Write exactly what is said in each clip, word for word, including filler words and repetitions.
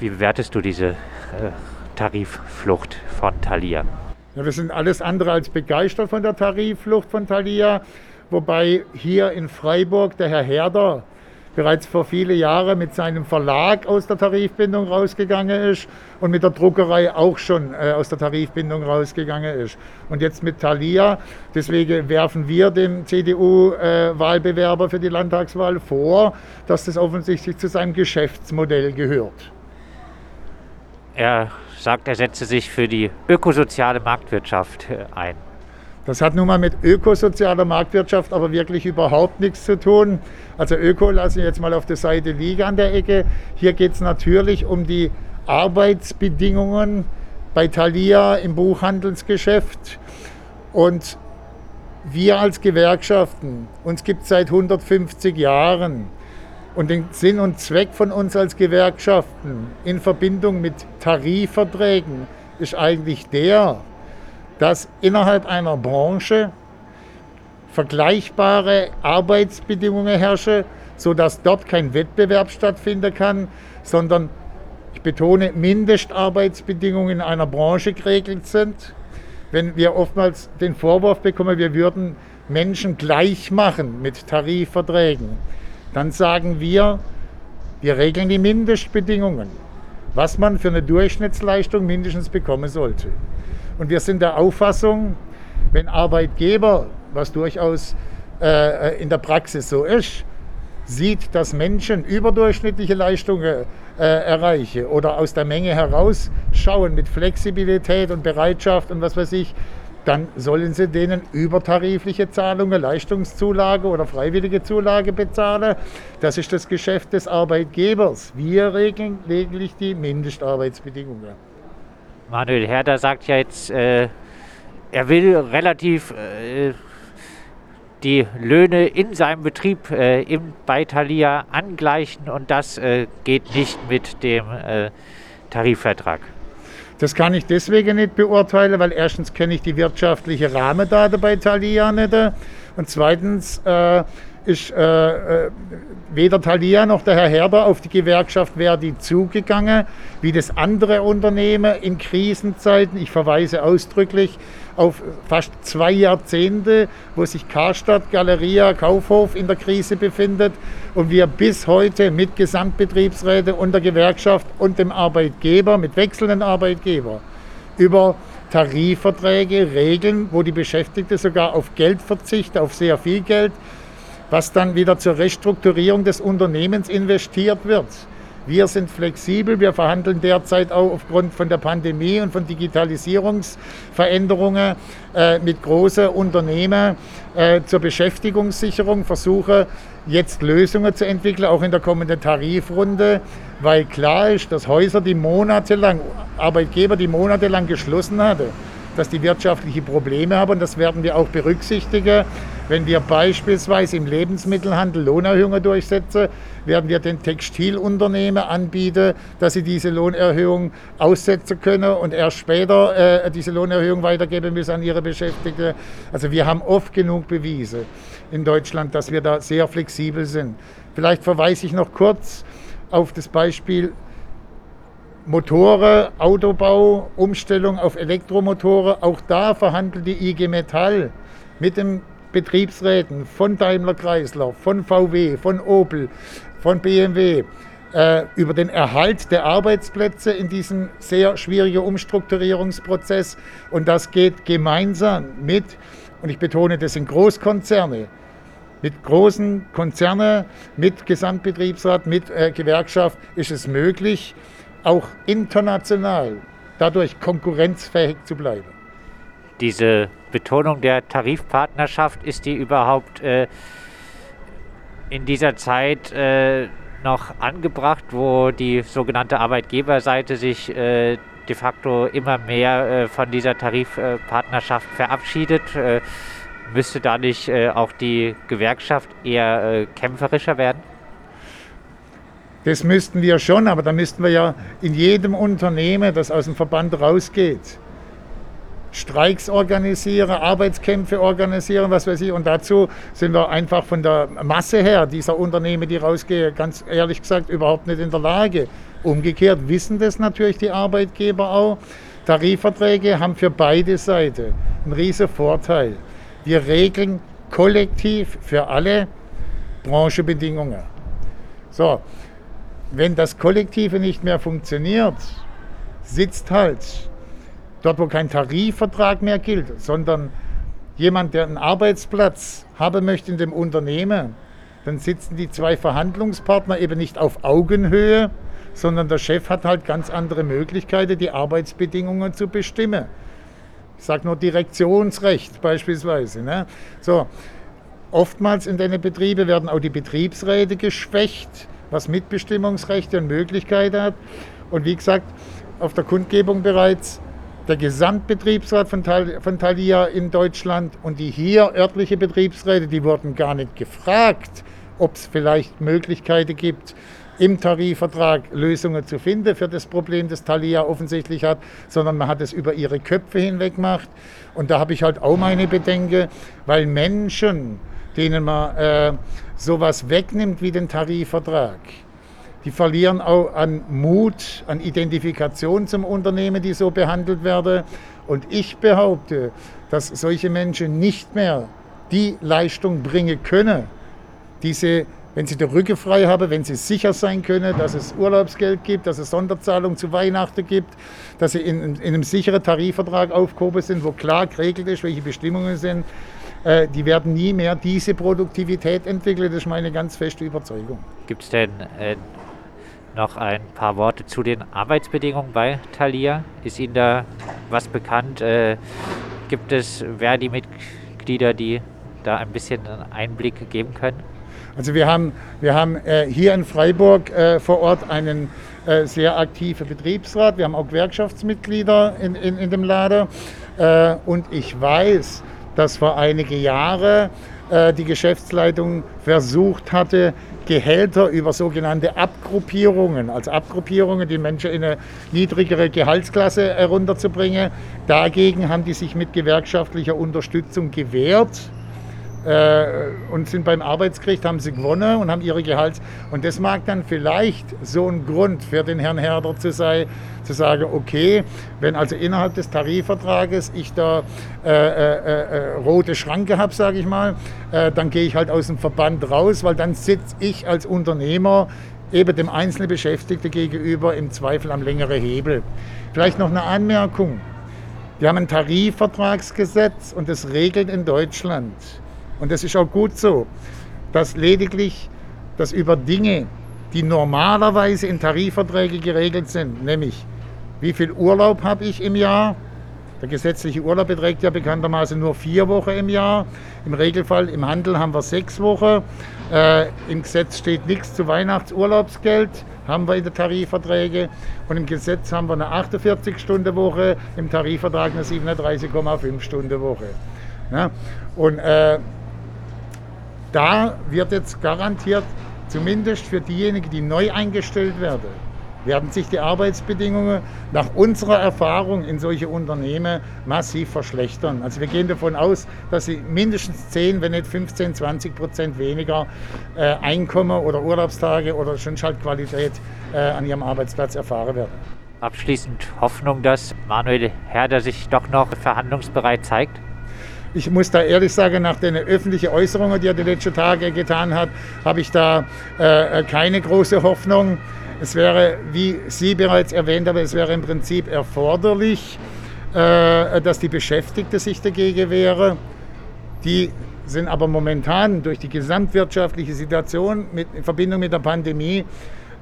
Wie bewertest du diese äh, Tarifflucht von Thalia? Ja, wir sind alles andere als begeistert von der Tarifflucht von Thalia, wobei hier in Freiburg der Herr Herder bereits vor viele Jahre mit seinem Verlag aus der Tarifbindung rausgegangen ist und mit der Druckerei auch schon äh, aus der Tarifbindung rausgegangen ist. Und jetzt mit Thalia, deswegen werfen wir dem C D U-Wahlbewerber äh, für die Landtagswahl vor, dass das offensichtlich zu seinem Geschäftsmodell gehört. Er sagt, er setze sich für die ökosoziale Marktwirtschaft ein. Das hat nun mal mit ökosozialer Marktwirtschaft aber wirklich überhaupt nichts zu tun. Also Öko lassen wir jetzt mal auf der Seite liegen an der Ecke. Hier geht es natürlich um die Arbeitsbedingungen bei Thalia im Buchhandelsgeschäft. Und wir als Gewerkschaften, uns gibt es seit hundertfünfzig Jahren. Und den Sinn und Zweck von uns als Gewerkschaften in Verbindung mit Tarifverträgen ist eigentlich der, dass innerhalb einer Branche vergleichbare Arbeitsbedingungen herrschen, sodass dort kein Wettbewerb stattfinden kann, sondern, ich betone, Mindestarbeitsbedingungen in einer Branche geregelt sind. Wenn wir oftmals den Vorwurf bekommen, wir würden Menschen gleich machen mit Tarifverträgen, dann sagen wir, wir regeln die Mindestbedingungen, was man für eine Durchschnittsleistung mindestens bekommen sollte. Und wir sind der Auffassung, wenn Arbeitgeber, was durchaus äh, in der Praxis so ist, sieht, dass Menschen überdurchschnittliche Leistungen äh, erreichen oder aus der Menge herausschauen mit Flexibilität und Bereitschaft und was weiß ich, dann sollen sie denen übertarifliche Zahlungen, Leistungszulage oder freiwillige Zulage bezahlen. Das ist das Geschäft des Arbeitgebers. Wir regeln lediglich die Mindestarbeitsbedingungen. Manuel Herder sagt ja jetzt, äh, er will relativ äh, die Löhne in seinem Betrieb äh, im, bei Thalia angleichen und das äh, geht nicht mit dem äh, Tarifvertrag. Das kann ich deswegen nicht beurteilen, weil erstens kenne ich die wirtschaftliche Rahmendaten bei Thalia nicht und zweitens äh, ist äh, äh, weder Thalia noch der Herr Herder auf die Gewerkschaft Verdi zugegangen, wie das andere Unternehmen in Krisenzeiten. Ich verweise ausdrücklich auf fast zwei Jahrzehnte, wo sich Karstadt, Galeria, Kaufhof in der Krise befindet und wir bis heute mit Gesamtbetriebsräten und der Gewerkschaft und dem Arbeitgeber, mit wechselnden Arbeitgebern, über Tarifverträge regeln, wo die Beschäftigten sogar auf Geld verzichten, auf sehr viel Geld, was dann wieder zur Restrukturierung des Unternehmens investiert wird. Wir sind flexibel, wir verhandeln derzeit auch aufgrund von der Pandemie und von Digitalisierungsveränderungen äh, mit großen Unternehmen äh, zur Beschäftigungssicherung, versuchen jetzt Lösungen zu entwickeln, auch in der kommenden Tarifrunde, weil klar ist, dass Häuser, die monatelang, Arbeitgeber, die monatelang geschlossen hatten, dass die wirtschaftliche Probleme haben und das werden wir auch berücksichtigen. Wenn wir beispielsweise im Lebensmittelhandel Lohnerhöhungen durchsetzen, werden wir den Textilunternehmen anbieten, dass sie diese Lohnerhöhung aussetzen können und erst später äh, diese Lohnerhöhung weitergeben müssen an ihre Beschäftigten. Also wir haben oft genug bewiesen in Deutschland, dass wir da sehr flexibel sind. Vielleicht verweise ich noch kurz auf das Beispiel Motoren, Autobau, Umstellung auf Elektromotoren, auch da verhandelt die I G Metall mit den Betriebsräten von Daimler-Chrysler, von V W, von Opel, von B M W äh, über den Erhalt der Arbeitsplätze in diesem sehr schwierigen Umstrukturierungsprozess. Und das geht gemeinsam mit, und ich betone, das sind Großkonzerne, mit großen Konzernen, mit Gesamtbetriebsrat, mit äh, Gewerkschaft ist es möglich, auch international dadurch konkurrenzfähig zu bleiben. Diese Betonung der Tarifpartnerschaft, ist die überhaupt äh, in dieser Zeit äh, noch angebracht, wo die sogenannte Arbeitgeberseite sich äh, de facto immer mehr äh, von dieser Tarifpartnerschaft verabschiedet? Äh, müsste da nicht äh, auch die Gewerkschaft eher äh, kämpferischer werden? Das müssten wir schon, aber da müssten wir ja in jedem Unternehmen, das aus dem Verband rausgeht, Streiks organisieren, Arbeitskämpfe organisieren, was weiß ich. Und dazu sind wir einfach von der Masse her dieser Unternehmen, die rausgehen, ganz ehrlich gesagt überhaupt nicht in der Lage. Umgekehrt wissen das natürlich die Arbeitgeber auch. Tarifverträge haben für beide Seiten einen riesen Vorteil. Wir regeln kollektiv für alle Branchenbedingungen. So, wenn das Kollektive nicht mehr funktioniert, sitzt halt dort, wo kein Tarifvertrag mehr gilt, sondern jemand, der einen Arbeitsplatz haben möchte in dem Unternehmen, dann sitzen die zwei Verhandlungspartner eben nicht auf Augenhöhe, sondern der Chef hat halt ganz andere Möglichkeiten, die Arbeitsbedingungen zu bestimmen. Ich sage nur Direktionsrecht beispielsweise. Ne? So, oftmals in den Betrieben werden auch die Betriebsräte geschwächt, was Mitbestimmungsrechte und Möglichkeiten hat. Und wie gesagt, auf der Kundgebung bereits der Gesamtbetriebsrat von Thalia in Deutschland und die hier örtliche Betriebsräte, die wurden gar nicht gefragt, ob es vielleicht Möglichkeiten gibt, im Tarifvertrag Lösungen zu finden für das Problem, das Thalia offensichtlich hat, sondern man hat es über ihre Köpfe hinweg gemacht. Und da habe ich halt auch meine Bedenken, weil Menschen, denen man äh, sowas wegnimmt wie den Tarifvertrag, die verlieren auch an Mut, an Identifikation zum Unternehmen, die so behandelt werden. Und ich behaupte, dass solche Menschen nicht mehr die Leistung bringen können, die sie, wenn sie den Rücken frei haben, wenn sie sicher sein können, dass es Urlaubsgeld gibt, dass es Sonderzahlungen zu Weihnachten gibt, dass sie in, in einem sicheren Tarifvertrag aufgehoben sind, wo klar geregelt ist, welche Bestimmungen sind, äh, die werden nie mehr diese Produktivität entwickeln. Das ist meine ganz feste Überzeugung. Gibt es denn äh, noch ein paar Worte zu den Arbeitsbedingungen bei Thalia? Ist Ihnen da was bekannt? Äh, gibt es Verdi-Mitglieder, die da ein bisschen Einblick geben können? Also wir haben, wir haben äh, hier in Freiburg äh, vor Ort einen äh, sehr aktiven Betriebsrat. Wir haben auch Gewerkschaftsmitglieder in, in, in dem Laden. Äh, und ich weiß, dass vor einigen Jahren äh, die Geschäftsleitung versucht hatte, Gehälter über sogenannte Abgruppierungen, also Abgruppierungen, die Menschen in eine niedrigere Gehaltsklasse herunterzubringen. Dagegen haben die sich mit gewerkschaftlicher Unterstützung gewehrt. Und sind beim Arbeitsgericht, haben sie gewonnen und haben ihre Gehalts... Und das mag dann vielleicht so ein Grund für den Herrn Herder zu sein, zu sagen, okay, wenn also innerhalb des Tarifvertrages ich da äh, äh, äh, rote Schranke habe, sage ich mal, äh, dann gehe ich halt aus dem Verband raus, weil dann sitze ich als Unternehmer eben dem einzelnen Beschäftigten gegenüber im Zweifel am längeren Hebel. Vielleicht noch eine Anmerkung. Wir haben ein Tarifvertragsgesetz und das regelt in Deutschland. Und das ist auch gut so, dass lediglich dass über Dinge, die normalerweise in Tarifverträge geregelt sind, nämlich wie viel Urlaub habe ich im Jahr, der gesetzliche Urlaub beträgt ja bekanntermaßen nur vier Wochen im Jahr, im Regelfall im Handel haben wir sechs Wochen, äh, im Gesetz steht nichts zu Weihnachtsurlaubsgeld, haben wir in den Tarifverträgen und im Gesetz haben wir eine achtundvierzig-Stunden-Woche, im Tarifvertrag eine siebenunddreißig Komma fünf Stunden Woche. Ja? Und äh, da wird jetzt garantiert, zumindest für diejenigen, die neu eingestellt werden, werden sich die Arbeitsbedingungen nach unserer Erfahrung in solche Unternehmen massiv verschlechtern. Also wir gehen davon aus, dass sie mindestens zehn, wenn nicht fünfzehn, zwanzig Prozent weniger äh, Einkommen oder Urlaubstage oder schon halt Qualität äh, an ihrem Arbeitsplatz erfahren werden. Abschließend Hoffnung, dass Manuel Herder sich doch noch verhandlungsbereit zeigt? Ich muss da ehrlich sagen, nach den öffentlichen Äußerungen, die er die letzten Tage getan hat, habe ich da äh, keine große Hoffnung. Es wäre, wie Sie bereits erwähnt haben, es wäre im Prinzip erforderlich, äh, dass die Beschäftigten sich dagegen wehren. Die sind aber momentan durch die gesamtwirtschaftliche Situation mit, in Verbindung mit der Pandemie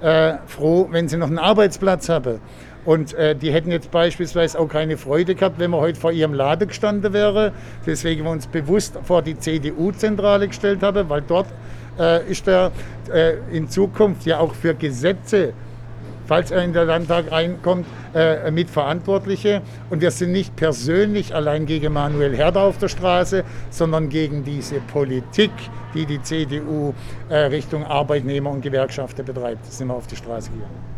äh, froh, wenn sie noch einen Arbeitsplatz haben. Und äh, die hätten jetzt beispielsweise auch keine Freude gehabt, wenn man heute vor ihrem Laden gestanden wäre. Deswegen wir uns bewusst vor die C D U-Zentrale gestellt haben, weil dort äh, ist er äh, in Zukunft ja auch für Gesetze, falls er in den Landtag reinkommt, äh, mitverantwortliche. Und wir sind nicht persönlich allein gegen Manuel Herder auf der Straße, sondern gegen diese Politik, die die C D U äh, Richtung Arbeitnehmer und Gewerkschaften betreibt. Da sind wir auf die Straße gegangen.